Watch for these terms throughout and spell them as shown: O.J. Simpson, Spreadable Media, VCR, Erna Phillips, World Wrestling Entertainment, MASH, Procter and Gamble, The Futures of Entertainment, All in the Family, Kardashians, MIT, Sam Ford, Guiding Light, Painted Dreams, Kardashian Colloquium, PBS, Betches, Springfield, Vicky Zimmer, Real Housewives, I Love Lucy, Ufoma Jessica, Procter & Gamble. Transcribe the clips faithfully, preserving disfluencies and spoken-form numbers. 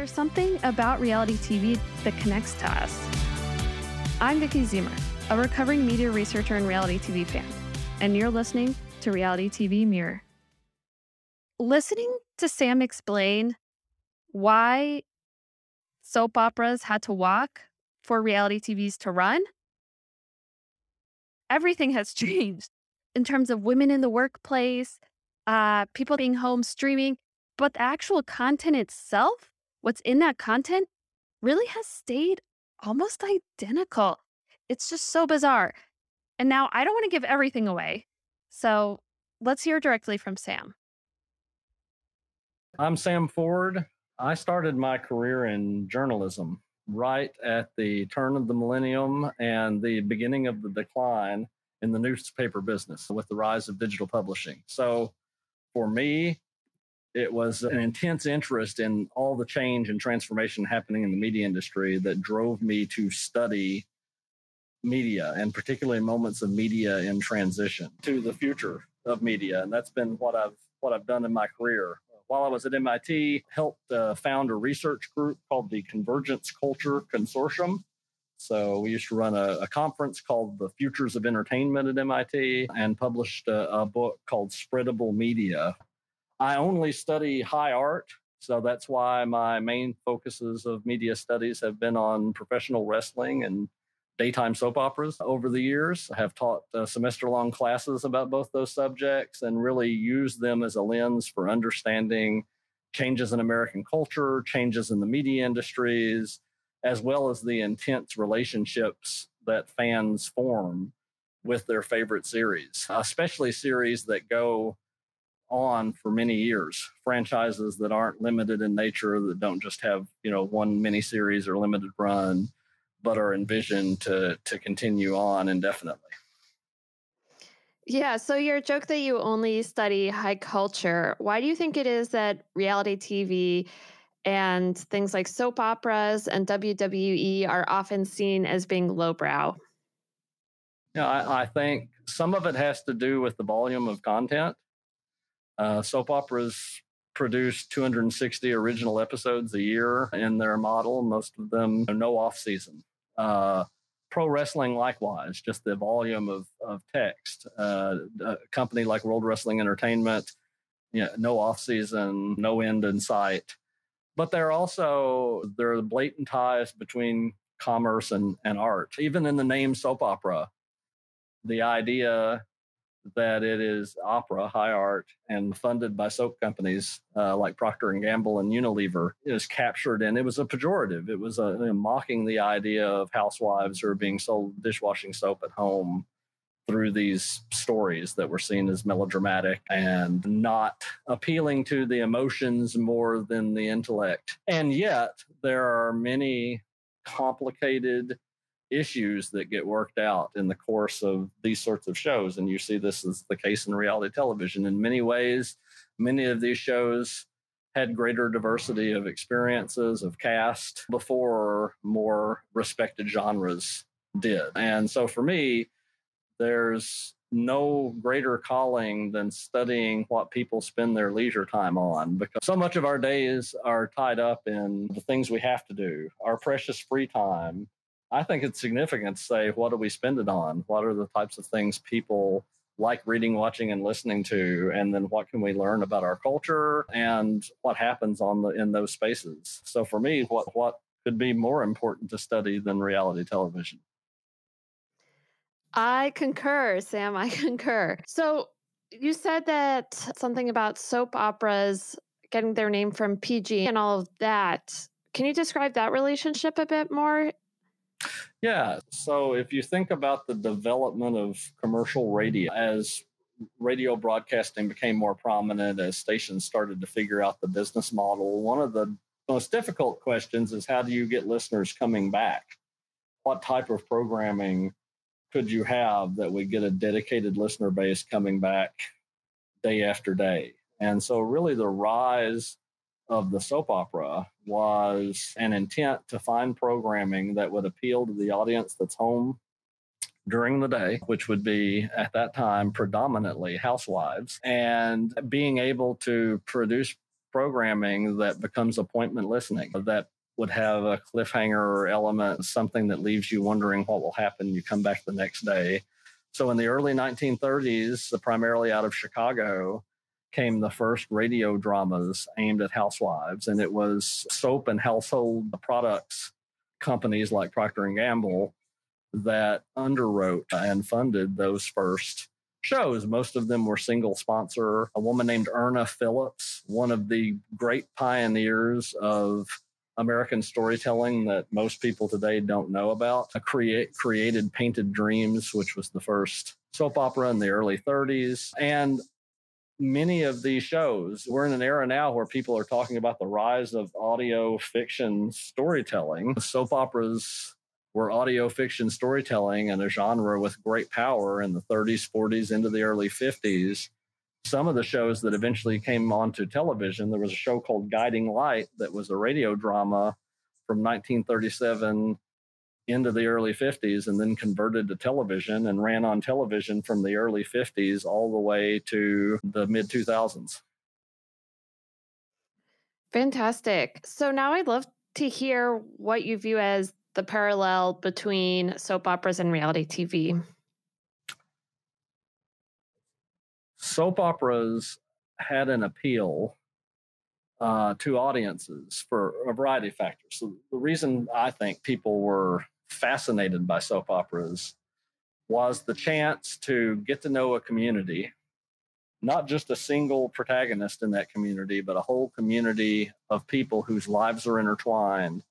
there's something about reality T V that connects to us. I'm Vicky Zimmer, a recovering media researcher and reality T V fan, and you're listening to Reality T V Mirror. Listening to Sam explain why soap operas had to walk for reality T Vs to run, everything has changed in terms of women in the workplace, uh, people being home streaming, but the actual content itself, what's in that content, really has stayed almost identical. It's just so bizarre. And now I don't want to give everything away, so let's hear directly from Sam. I'm Sam Ford. I started my career in journalism right at the turn of the millennium and the beginning of the decline in the newspaper business with the rise of digital publishing. So for me, it was an intense interest in all the change and transformation happening in the media industry that drove me to study media, and particularly moments of media in transition to the future of media. And that's been what I've what I've done in my career. While I was at M I T, helped uh, found a research group called the Convergence Culture Consortium. So we used to run a, a conference called The Futures of Entertainment at M I T and published a, a book called Spreadable Media. I only study high art, so that's why my main focuses of media studies have been on professional wrestling and daytime soap operas over the years. I have taught uh, semester-long classes about both those subjects and really used them as a lens for understanding changes in American culture, changes in the media industries, as well as the intense relationships that fans form with their favorite series, especially series that go on for many years, franchises that aren't limited in nature, that don't just have, you know, one miniseries or limited run, but are envisioned to to continue on indefinitely. Yeah, so your joke that you only study high culture, why do you think it is that reality T V and things like soap operas and W W E are often seen as being lowbrow? Yeah, I, I think some of it has to do with the volume of content. Uh, soap operas produce two hundred sixty original episodes a year in their model, most of them no off-season. Uh, pro wrestling, likewise, just the volume of, of text. Uh, a company like World Wrestling Entertainment, you know, no off-season, no end in sight. But there are also there are blatant ties between commerce and, and art. Even in the name soap opera, the idea that it is opera, high art, and funded by soap companies uh, like Procter and Gamble and Unilever is captured, and it was a pejorative. It was a, you know, mocking the idea of housewives who are being sold dishwashing soap at home through these stories that were seen as melodramatic and not appealing to the emotions more than the intellect. And yet there are many complicated issues that get worked out in the course of these sorts of shows. And you see this is the case in reality television. In many ways, many of these shows had greater diversity of experiences, of cast, before more respected genres did. And so for me, there's no greater calling than studying what people spend their leisure time on, because so much of our days are tied up in the things we have to do, our precious free time. I think it's significant to say, what do we spend it on? What are the types of things people like reading, watching, and listening to? And then what can we learn about our culture and what happens on the, in those spaces? So for me, what, what could be more important to study than reality television? I concur, Sam. I concur. So you said that something about soap operas getting their name from P G and all of that. Can you describe that relationship a bit more? Yeah. So if you think about the development of commercial radio, as radio broadcasting became more prominent, as stations started to figure out the business model, one of the most difficult questions is, how do you get listeners coming back? What type of programming could you have that would get a dedicated listener base coming back day after day? And so really the rise of the soap opera was an intent to find programming that would appeal to the audience that's home during the day, which would be at that time predominantly housewives, and being able to produce programming that becomes appointment listening, that would have a cliffhanger element, something that leaves you wondering what will happen. You come back the next day. So in the early nineteen thirties, primarily out of Chicago, came the first radio dramas aimed at housewives. And it was soap and household products companies like Procter and Gamble that underwrote and funded those first shows. Most of them were single sponsor. A woman named Erna Phillips, one of the great pioneers of American storytelling that most people today don't know about, create, created Painted Dreams, which was the first soap opera in the early thirties. And many of these shows, we're in an era now where people are talking about the rise of audio fiction storytelling. Soap operas were audio fiction storytelling and a genre with great power in the thirties, forties, into the early fifties. Some of the shows that eventually came onto television, there was a show called Guiding Light that was a radio drama from nineteen thirty-seven into the early fifties and then converted to television and ran on television from the early fifties all the way to the mid two thousands. Fantastic. So now I'd love to hear what you view as the parallel between soap operas and reality T V. Soap operas had an appeal uh, to audiences for a variety of factors. So the reason I think people were fascinated by soap operas was the chance to get to know a community, not just a single protagonist in that community, but a whole community of people whose lives are intertwined,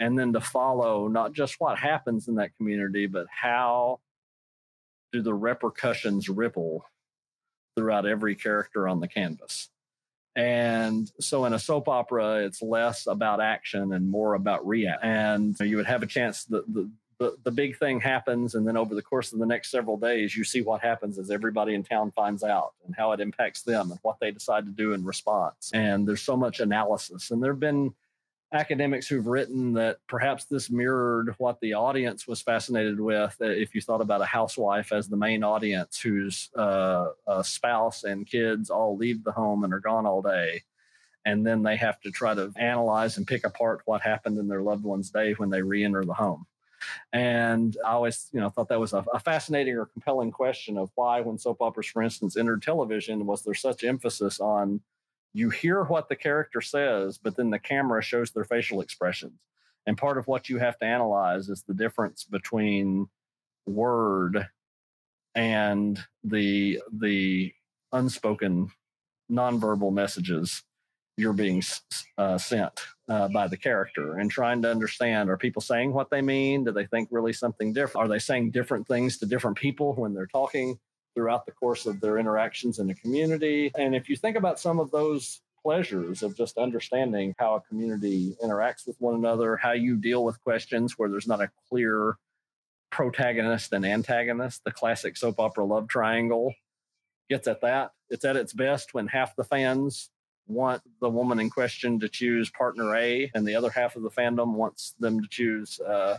and then to follow not just what happens in that community, but how do the repercussions ripple throughout every character on the canvas. And so in a soap opera, it's less about action and more about react. And you would have a chance that the, the, the big thing happens, and then over the course of the next several days, you see what happens as everybody in town finds out and how it impacts them and what they decide to do in response. And there's so much analysis. And there have been academics who've written that perhaps this mirrored what the audience was fascinated with. If you thought about a housewife as the main audience whose uh, spouse and kids all leave the home and are gone all day, and then they have to try to analyze and pick apart what happened in their loved one's day when they re-enter the home. And I always, you know, thought that was a, a fascinating or compelling question of why, when soap operas, for instance, entered television, was there such emphasis on you hear what the character says, but then the camera shows their facial expressions. And part of what you have to analyze is the difference between word and the the unspoken nonverbal messages you're being uh, sent uh, by the character, and trying to understand, are people saying what they mean? Do they think really something different? Are they saying different things to different people when they're talking throughout the course of their interactions in the community? And if you think about some of those pleasures of just understanding how a community interacts with one another, how you deal with questions where there's not a clear protagonist and antagonist, the classic soap opera love triangle gets at that. It's at its best when half the fans want the woman in question to choose partner A, and the other half of the fandom wants them to choose uh,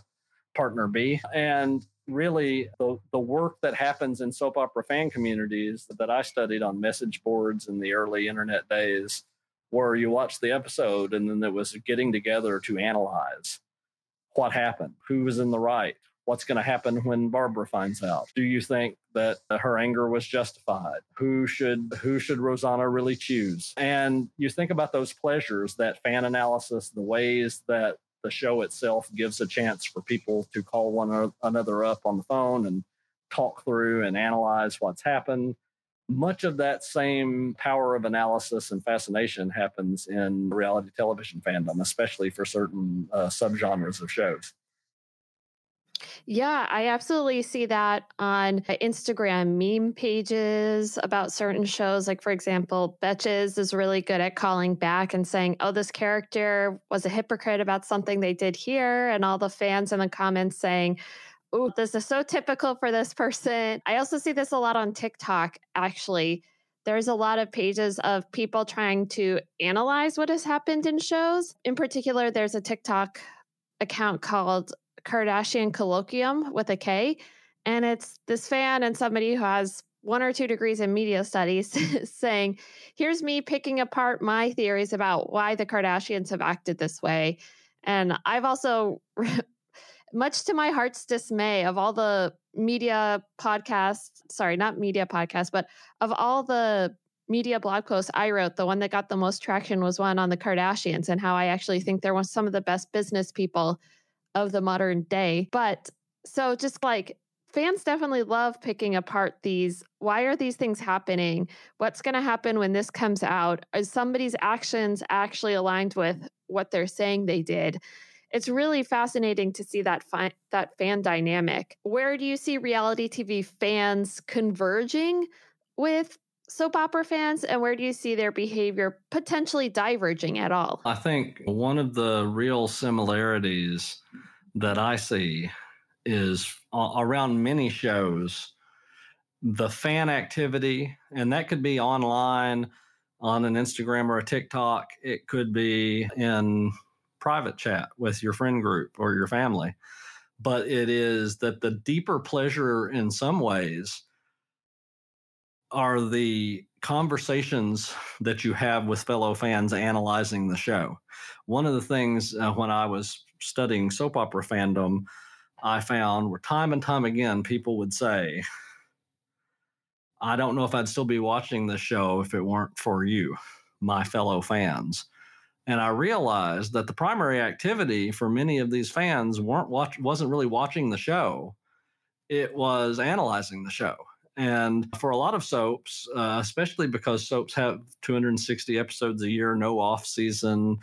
partner B. And really, the, the work that happens in soap opera fan communities that I studied on message boards in the early internet days, where you watch the episode and then it was getting together to analyze what happened, who was in the right, what's going to happen when Barbara finds out. Do you think that her anger was justified? Who should who should Rosanna really choose? And you think about those pleasures, that fan analysis, the ways that the show itself gives a chance for people to call one another up on the phone and talk through and analyze what's happened. Much of that same power of analysis and fascination happens in reality television fandom, especially for certain uh, subgenres of shows. Yeah, I absolutely see that on Instagram meme pages about certain shows. Like, for example, Betches is really good at calling back and saying, oh, this character was a hypocrite about something they did here. And all the fans in the comments saying, oh, this is so typical for this person. I also see this a lot on TikTok, actually. There's a lot of pages of people trying to analyze what has happened in shows. In particular, there's a TikTok account called Kardashian Colloquium with a K. And it's this fan and somebody who has one or two degrees in media studies saying, here's me picking apart my theories about why the Kardashians have acted this way. And I've also, much to my heart's dismay, of all the media podcasts, sorry, not media podcasts, but of all the media blog posts I wrote, the one that got the most traction was one on the Kardashians and how I actually think they're some of the best business people of the modern day. But so just like, fans definitely love picking apart these. Why are these things happening? What's going to happen when this comes out? Are somebody's actions actually aligned with what they're saying they did? It's really fascinating to see that fi- that fan dynamic. Where do you see reality T V fans converging with soap opera fans, and where do you see their behavior potentially diverging at all? I think one of the real similarities that I see is uh, around many shows, the fan activity, and that could be online on an Instagram or a TikTok. It could be in private chat with your friend group or your family. But it is that the deeper pleasure in some ways are the conversations that you have with fellow fans analyzing the show. One of the things uh, when I was studying soap opera fandom, I found where time and time again, people would say, I don't know if I'd still be watching this show if it weren't for you, my fellow fans. And I realized that the primary activity for many of these fans weren't watch- wasn't really watching the show. It was analyzing the show. And for a lot of soaps, uh, especially because soaps have two hundred sixty episodes a year, no off season,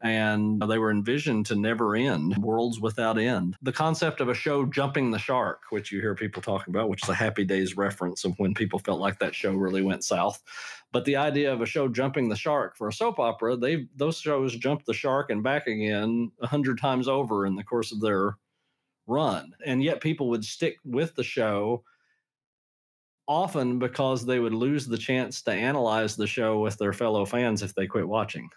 and they were envisioned to never end, worlds without end. The concept of a show jumping the shark, which you hear people talking about, which is a Happy Days reference of when people felt like that show really went south. But the idea of a show jumping the shark for a soap opera, they those shows jumped the shark and back again a hundred times over in the course of their run. And yet people would stick with the show often because they would lose the chance to analyze the show with their fellow fans if they quit watching.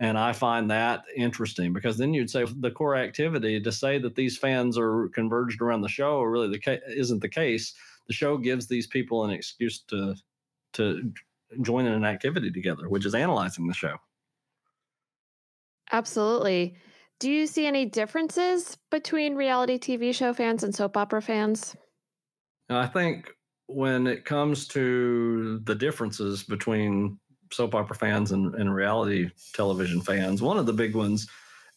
And I find that interesting because then you'd say the core activity to say that these fans are converged around the show really the ca- isn't the case. The show gives these people an excuse to to join in an activity together, which is analyzing the show. Absolutely. Do you see any differences between reality T V show fans and soap opera fans? I think when it comes to the differences between soap opera fans and, and reality television fans, one of the big ones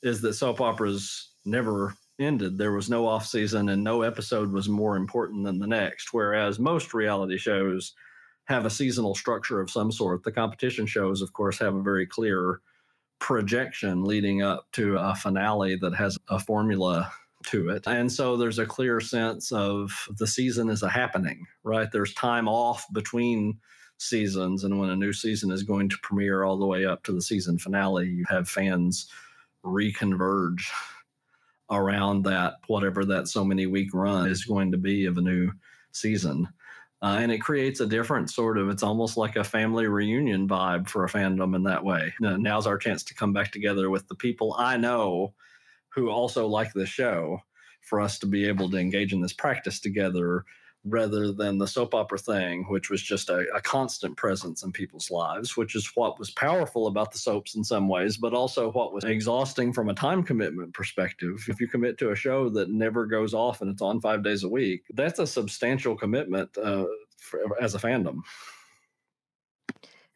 is that soap operas never ended. There was no off season and no episode was more important than the next, whereas most reality shows have a seasonal structure of some sort. The competition shows, of course, have a very clear projection leading up to a finale that has a formula to it. And so there's a clear sense of the season is a happening, right? There's time off between seasons, and when a new season is going to premiere all the way up to the season finale, you have fans reconverge around that, whatever that so many week run is going to be of a new season. Uh, and it creates a different sort of, it's almost like a family reunion vibe for a fandom in that way. Now's our chance to come back together with the people I know who also like the show for us to be able to engage in this practice together, rather than the soap opera thing, which was just a, a constant presence in people's lives, which is what was powerful about the soaps in some ways, but also what was exhausting from a time commitment perspective. If you commit to a show that never goes off and it's on five days a week, that's a substantial commitment uh, for, as a fandom.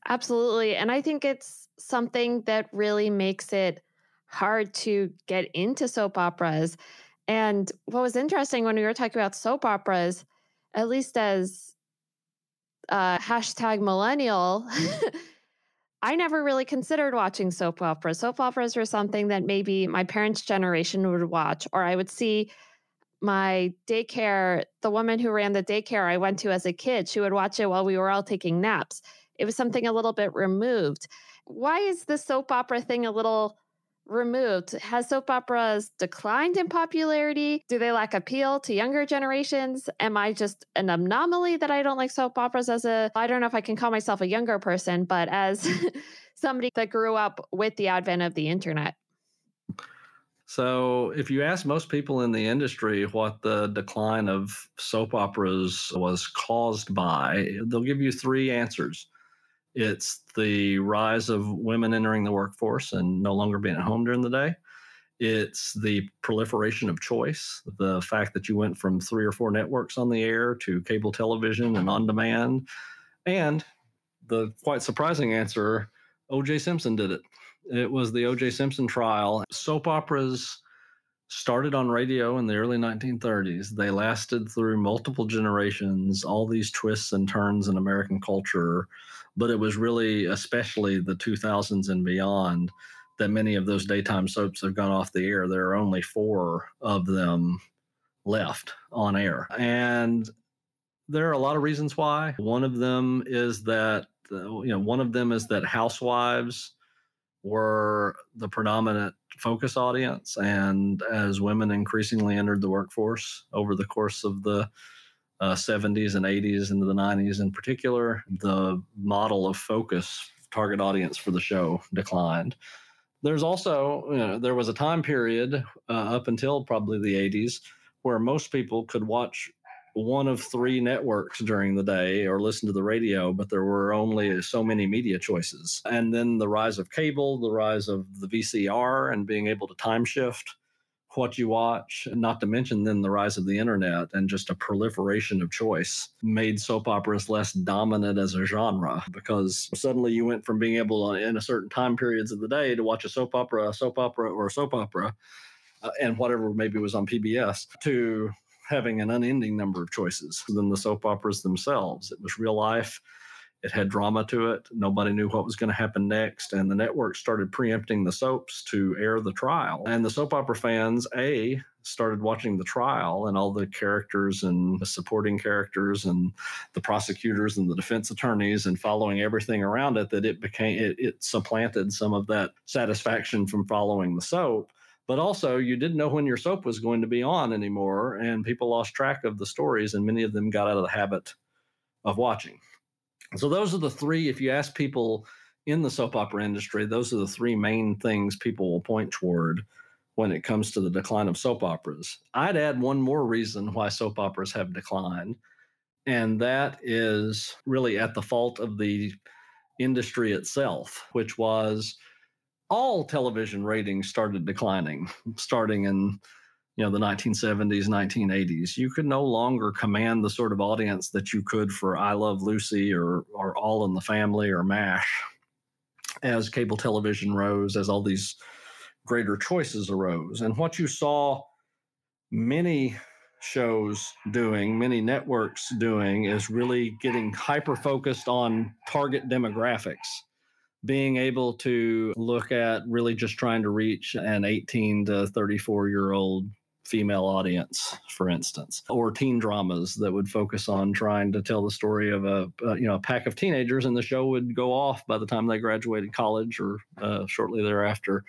Absolutely. And I think it's something that really makes it hard to get into soap operas. And what was interesting when we were talking about soap operas, at least as uh, hashtag millennial, I never really considered watching soap operas. Soap operas were something that maybe my parents' generation would watch, or I would see my daycare, the woman who ran the daycare I went to as a kid, she would watch it while we were all taking naps. It was something a little bit removed. Why is the soap opera thing a little removed? Has soap operas declined in popularity? Do they lack appeal to younger generations? Am I just an anomaly that I don't like soap operas as a, I don't know if I can call myself a younger person, but as somebody that grew up with the advent of the internet? So if you ask most people in the industry what the decline of soap operas was caused by, they'll give you three answers. It's the rise of women entering the workforce and no longer being at home during the day. It's the proliferation of choice, the fact that you went from three or four networks on the air to cable television and on demand. And the quite surprising answer, O J. Simpson did it. It was the O J. Simpson trial. Soap operas started on radio in the early nineteen thirties. They lasted through multiple generations, all these twists and turns in American culture. But it was really especially the two thousands and beyond that many of those daytime soaps have gone off the air. There are only four of them left on air. And there are a lot of reasons why. One of them is that, you know, one of them is that housewives were the predominant focus audience. And as women increasingly entered the workforce over the course of the uh, seventies and eighties into the nineties in particular, the model of focus target audience for the show declined. There's also, you know, there was a time period uh, up until probably the eighties where most people could watch one of three networks during the day or listen to the radio, but there were only so many media choices. And then the rise of cable, the rise of the V C R and being able to time shift what you watch, not to mention then the rise of the internet and just a proliferation of choice made soap operas less dominant as a genre, because suddenly you went from being able to, in a certain time periods of the day, to watch a soap opera, a soap opera, or a soap opera, uh, and whatever maybe was on P B S, to having an unending number of choices than the soap operas themselves. It was real life. It had drama to it. Nobody knew what was going to happen next. And the network started preempting the soaps to air the trial. And the soap opera fans, A, started watching the trial and all the characters and the supporting characters and the prosecutors and the defense attorneys and following everything around it, that it became, it, it supplanted some of that satisfaction from following the soap. But also, you didn't know when your soap was going to be on anymore, and people lost track of the stories, and many of them got out of the habit of watching. So those are the three, if you ask people in the soap opera industry, those are the three main things people will point toward when it comes to the decline of soap operas. I'd add one more reason why soap operas have declined, and that is really at the fault of the industry itself, which was all television ratings started declining, starting in, you know, the nineteen seventies, nineteen eighties. You could no longer command the sort of audience that you could for I Love Lucy or or All in the Family or MASH. As cable television rose, as all these greater choices arose, and what you saw many shows doing, many networks doing, is really getting hyper focused on target demographics. Being able to look at really just trying to reach an eighteen to thirty-four-year-old female audience, for instance, or teen dramas that would focus on trying to tell the story of a uh, you know a pack of teenagers, and the show would go off by the time they graduated college or uh, shortly thereafter.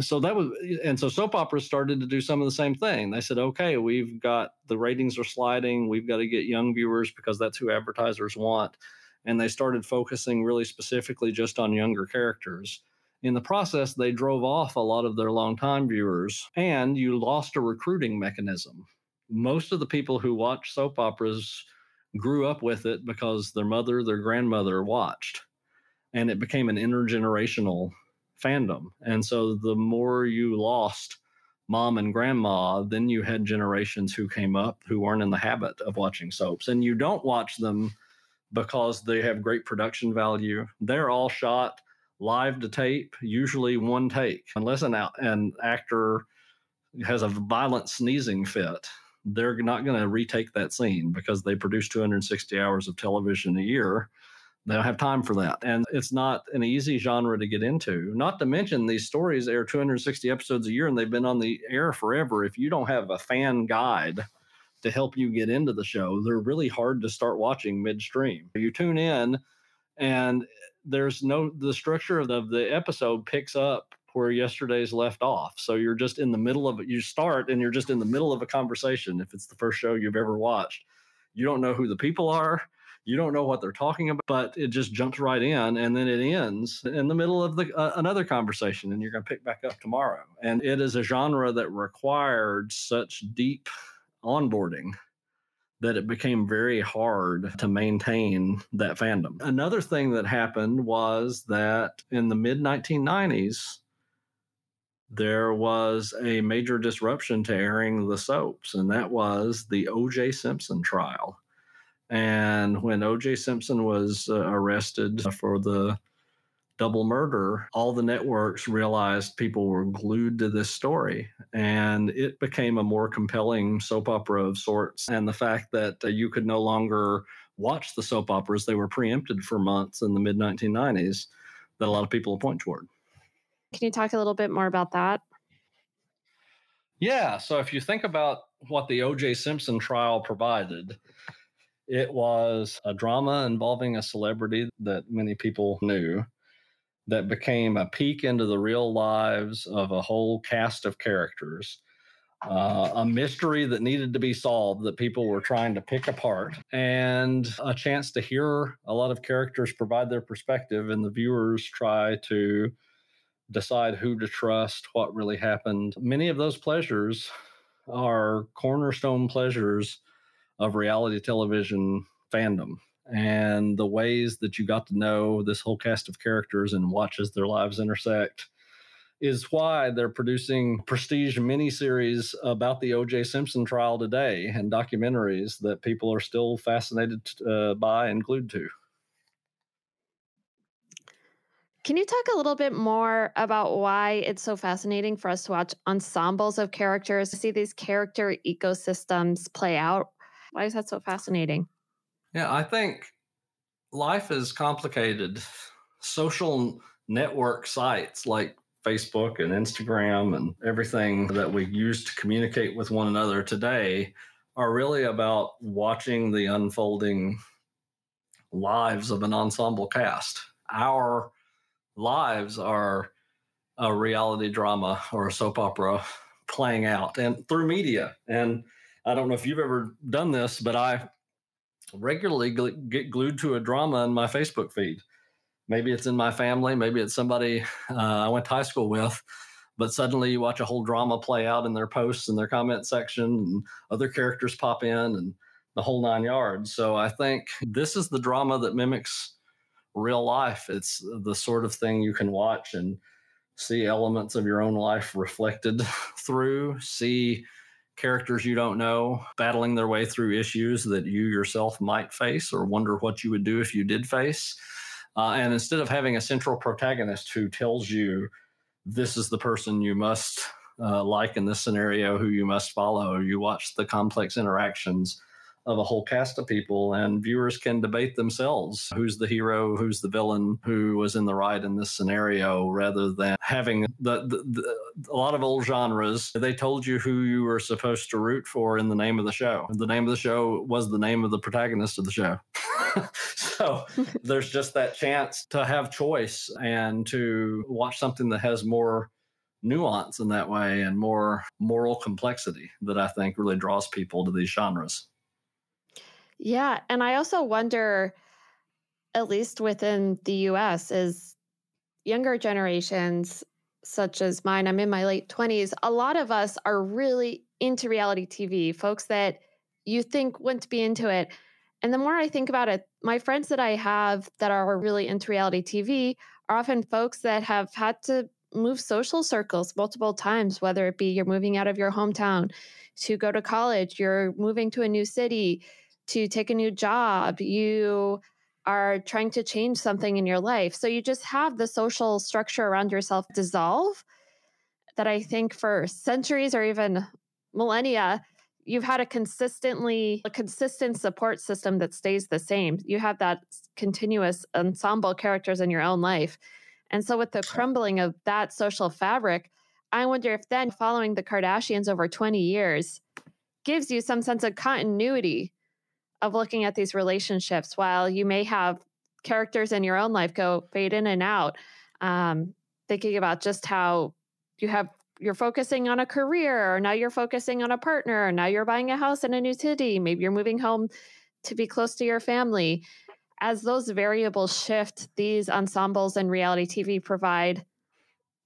So that was, and so soap operas started to do some of the same thing. They said, okay, we've got the ratings are sliding, we've got to get young viewers because that's who advertisers want. And they started focusing really specifically just on younger characters. In the process, they drove off a lot of their longtime viewers, and you lost a recruiting mechanism. Most of the people who watch soap operas grew up with it because their mother, their grandmother watched, and it became an intergenerational fandom. And so the more you lost mom and grandma, then you had generations who came up who weren't in the habit of watching soaps, and you don't watch them because they have great production value. They're all shot live to tape, usually one take. Unless an, an actor has a violent sneezing fit, they're not going to retake that scene because they produce two hundred sixty hours of television a year. They don't have time for that. And it's not an easy genre to get into. Not to mention these stories air two hundred sixty episodes a year, and they've been on the air forever. If you don't have a fan guide to help you get into the show, they're really hard to start watching midstream. You tune in and there's no, the structure of the, the episode picks up where yesterday's left off. So you're just in the middle of it. You start and you're just in the middle of a conversation. If it's the first show you've ever watched, you don't know who the people are. You don't know what they're talking about, but it just jumps right in, and then it ends in the middle of the uh, another conversation, and you're going to pick back up tomorrow. And it is a genre that required such deep onboarding that it became very hard to maintain that fandom. Another thing that happened was that in the mid nineteen nineties, there was a major disruption to airing the soaps, and that was the O J Simpson trial. And when O J Simpson was uh, arrested for the double murder, all the networks realized people were glued to this story, and it became a more compelling soap opera of sorts. And the fact that uh, you could no longer watch the soap operas, they were preempted for months in the mid nineteen nineties, that a lot of people point toward. Can you talk a little bit more about that? Yeah. So if you think about what the O J Simpson trial provided, it was a drama involving a celebrity that many people knew that became a peek into the real lives of a whole cast of characters, uh, a mystery that needed to be solved that people were trying to pick apart, and a chance to hear a lot of characters provide their perspective, and the viewers try to decide who to trust, what really happened. Many of those pleasures are cornerstone pleasures of reality television fandom, and the ways that you got to know this whole cast of characters and watch as their lives intersect is why they're producing prestige miniseries about the O J Simpson trial today, and documentaries that people are still fascinated uh, by and glued to. Can you talk a little bit more about why it's so fascinating for us to watch ensembles of characters, to see these character ecosystems play out? Why is that so fascinating? Yeah, I think life is complicated. Social network sites like Facebook and Instagram and everything that we use to communicate with one another today are really about watching the unfolding lives of an ensemble cast. Our lives are a reality drama or a soap opera playing out, and through media. And I don't know if you've ever done this, but I regularly gl- get glued to a drama in my Facebook feed. Maybe it's in my family. Maybe it's somebody uh, I went to high school with. But suddenly you watch a whole drama play out in their posts and their comment section, and other characters pop in and the whole nine yards. So I think this is the drama that mimics real life. It's the sort of thing you can watch and see elements of your own life reflected through, see characters you don't know battling their way through issues that you yourself might face or wonder what you would do if you did face. Uh, and instead of having a central protagonist who tells you this is the person you must uh, like in this scenario, who you must follow, you watch the complex interactions of a whole cast of people, and viewers can debate themselves who's the hero, who's the villain, who was in the right in this scenario, rather than having the, the, the a lot of old genres. They told you who you were supposed to root for in the name of the show. The name of the show was the name of the protagonist of the show. So there's just that chance to have choice and to watch something that has more nuance in that way and more moral complexity that I think really draws people to these genres. Yeah. And I also wonder, at least within the U S, is younger generations such as mine, I'm in my late twenties, a lot of us are really into reality T V, folks that you think wouldn't be into it. And the more I think about it, my friends that I have that are really into reality T V are often folks that have had to move social circles multiple times, whether it be you're moving out of your hometown to go to college, you're moving to a new city, to take a new job, you are trying to change something in your life. So you just have the social structure around yourself dissolve that I think for centuries or even millennia, you've had a consistently, a consistent support system that stays the same. You have that continuous ensemble characters in your own life. And so with the crumbling of that social fabric, I wonder if then following the Kardashians over twenty years gives you some sense of continuity of looking at these relationships, while you may have characters in your own life go fade in and out, um, thinking about just how you have, you're focusing on a career, or now you're focusing on a partner, or now you're buying a house in a new city, maybe you're moving home to be close to your family. As those variables shift, these ensembles and reality T V provide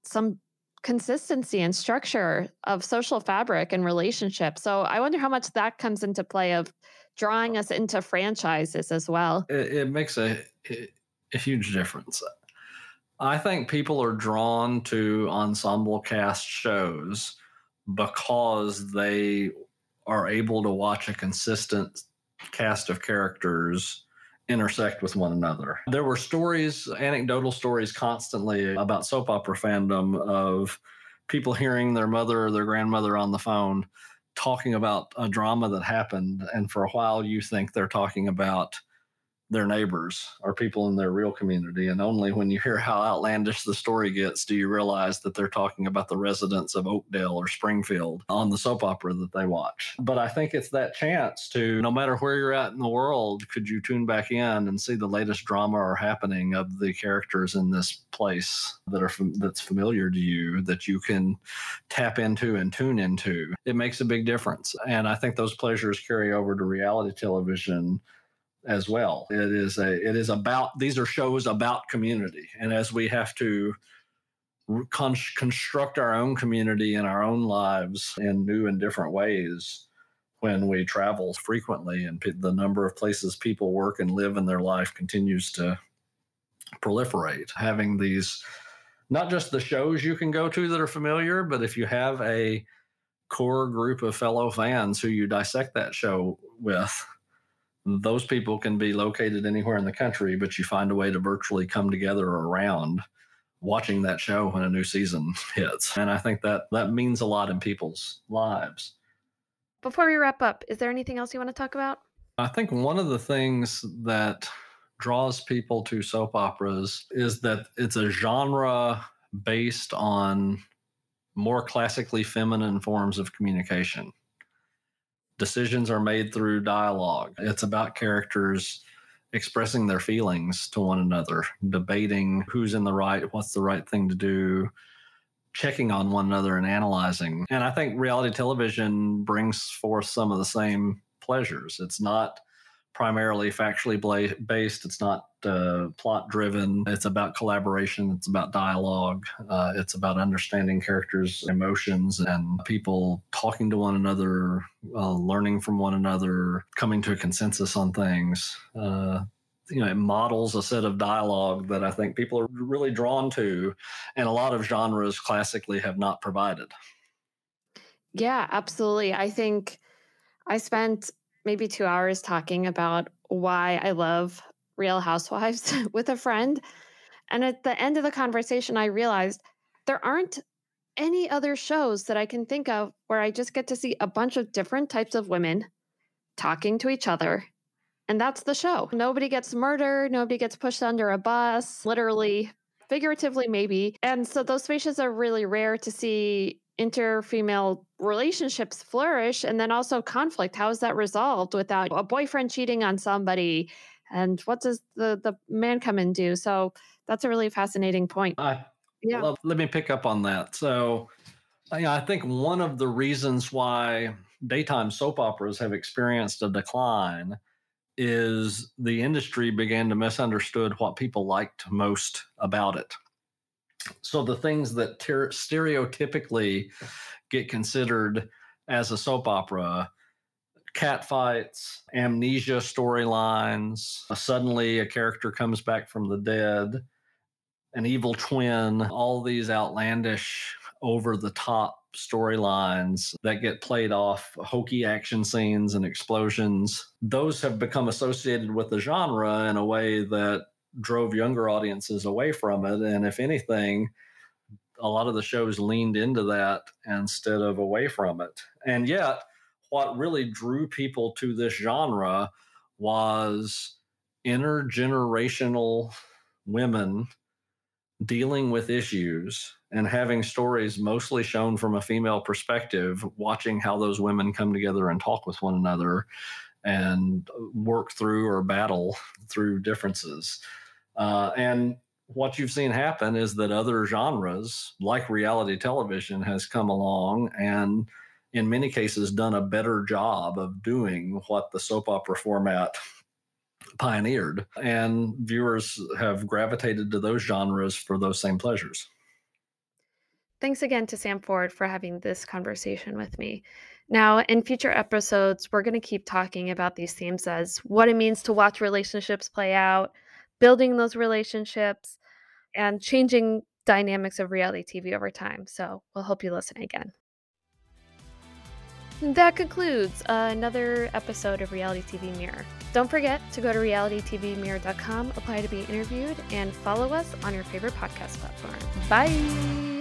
some consistency and structure of social fabric and relationship. So I wonder how much that comes into play of drawing us into franchises as well. It, it makes a, a huge difference. I think people are drawn to ensemble cast shows because they are able to watch a consistent cast of characters intersect with one another. There were stories, anecdotal stories constantly about soap opera fandom of people hearing their mother or their grandmother on the phone talking about a drama that happened. And for a while, you think they're talking about their neighbors or people in their real community. And only when you hear how outlandish the story gets do you realize that they're talking about the residents of Oakdale or Springfield on the soap opera that they watch. But I think it's that chance to, no matter where you're at in the world, could you tune back in and see the latest drama or happening of the characters in this place that are that's familiar to you, that you can tap into and tune into. It makes a big difference. And I think those pleasures carry over to reality television as well. It is a, it is about, these are shows about community. And as we have to con- construct our own community in our own lives in new and different ways, when we travel frequently and p- the number of places people work and live in their life continues to proliferate, having these, not just the shows you can go to that are familiar, but if you have a core group of fellow fans who you dissect that show with, those people can be located anywhere in the country, but you find a way to virtually come together around watching that show when a new season hits. And I think that that means a lot in people's lives. Before we wrap up, is there anything else you want to talk about? I think one of the things that draws people to soap operas is that it's a genre based on more classically feminine forms of communication. Decisions are made through dialogue. It's about characters expressing their feelings to one another, debating who's in the right, what's the right thing to do, checking on one another and analyzing. And I think reality television brings forth some of the same pleasures. It's not primarily factually bla- based. It's not uh, plot-driven. It's about collaboration. It's about dialogue. Uh, it's about understanding characters' emotions and people talking to one another, uh, learning from one another, coming to a consensus on things. Uh, you know, it models a set of dialogue that I think people are really drawn to, and a lot of genres classically have not provided. Yeah, absolutely. I think I spent maybe two hours talking about why I love Real Housewives with a friend. And at the end of the conversation, I realized there aren't any other shows that I can think of where I just get to see a bunch of different types of women talking to each other. And that's the show. Nobody gets murdered. Nobody gets pushed under a bus, literally, figuratively, maybe. And so those spaces are really rare to see inter-female relationships flourish, and then also conflict. How is that resolved without a boyfriend cheating on somebody? And what does the, the man come and do? So that's a really fascinating point. I, yeah. Well, let me pick up on that. So I, I think one of the reasons why daytime soap operas have experienced a decline is the industry began to misunderstand what people liked most about it. So the things that ter- stereotypically get considered as a soap opera, catfights, amnesia storylines, uh, suddenly a character comes back from the dead, an evil twin, all these outlandish, over-the-top storylines that get played off hokey action scenes and explosions. Those have become associated with the genre in a way that drove younger audiences away from it. And if anything, a lot of the shows leaned into that instead of away from it. And yet, what really drew people to this genre was intergenerational women dealing with issues and having stories mostly shown from a female perspective, watching how those women come together and talk with one another and work through or battle through differences. Uh, and what you've seen happen is that other genres, like reality television, has come along and in many cases done a better job of doing what the soap opera format pioneered, and viewers have gravitated to those genres for those same pleasures. Thanks again to Sam Ford for having this conversation with me. Now, in future episodes, we're going to keep talking about these themes as what it means to watch relationships play out, building those relationships, and changing dynamics of reality T V over time. So we'll hope you listen again. That concludes another episode of Reality T V Mirror. Don't forget to go to reality t v mirror dot com, apply to be interviewed, and follow us on your favorite podcast platform. Bye!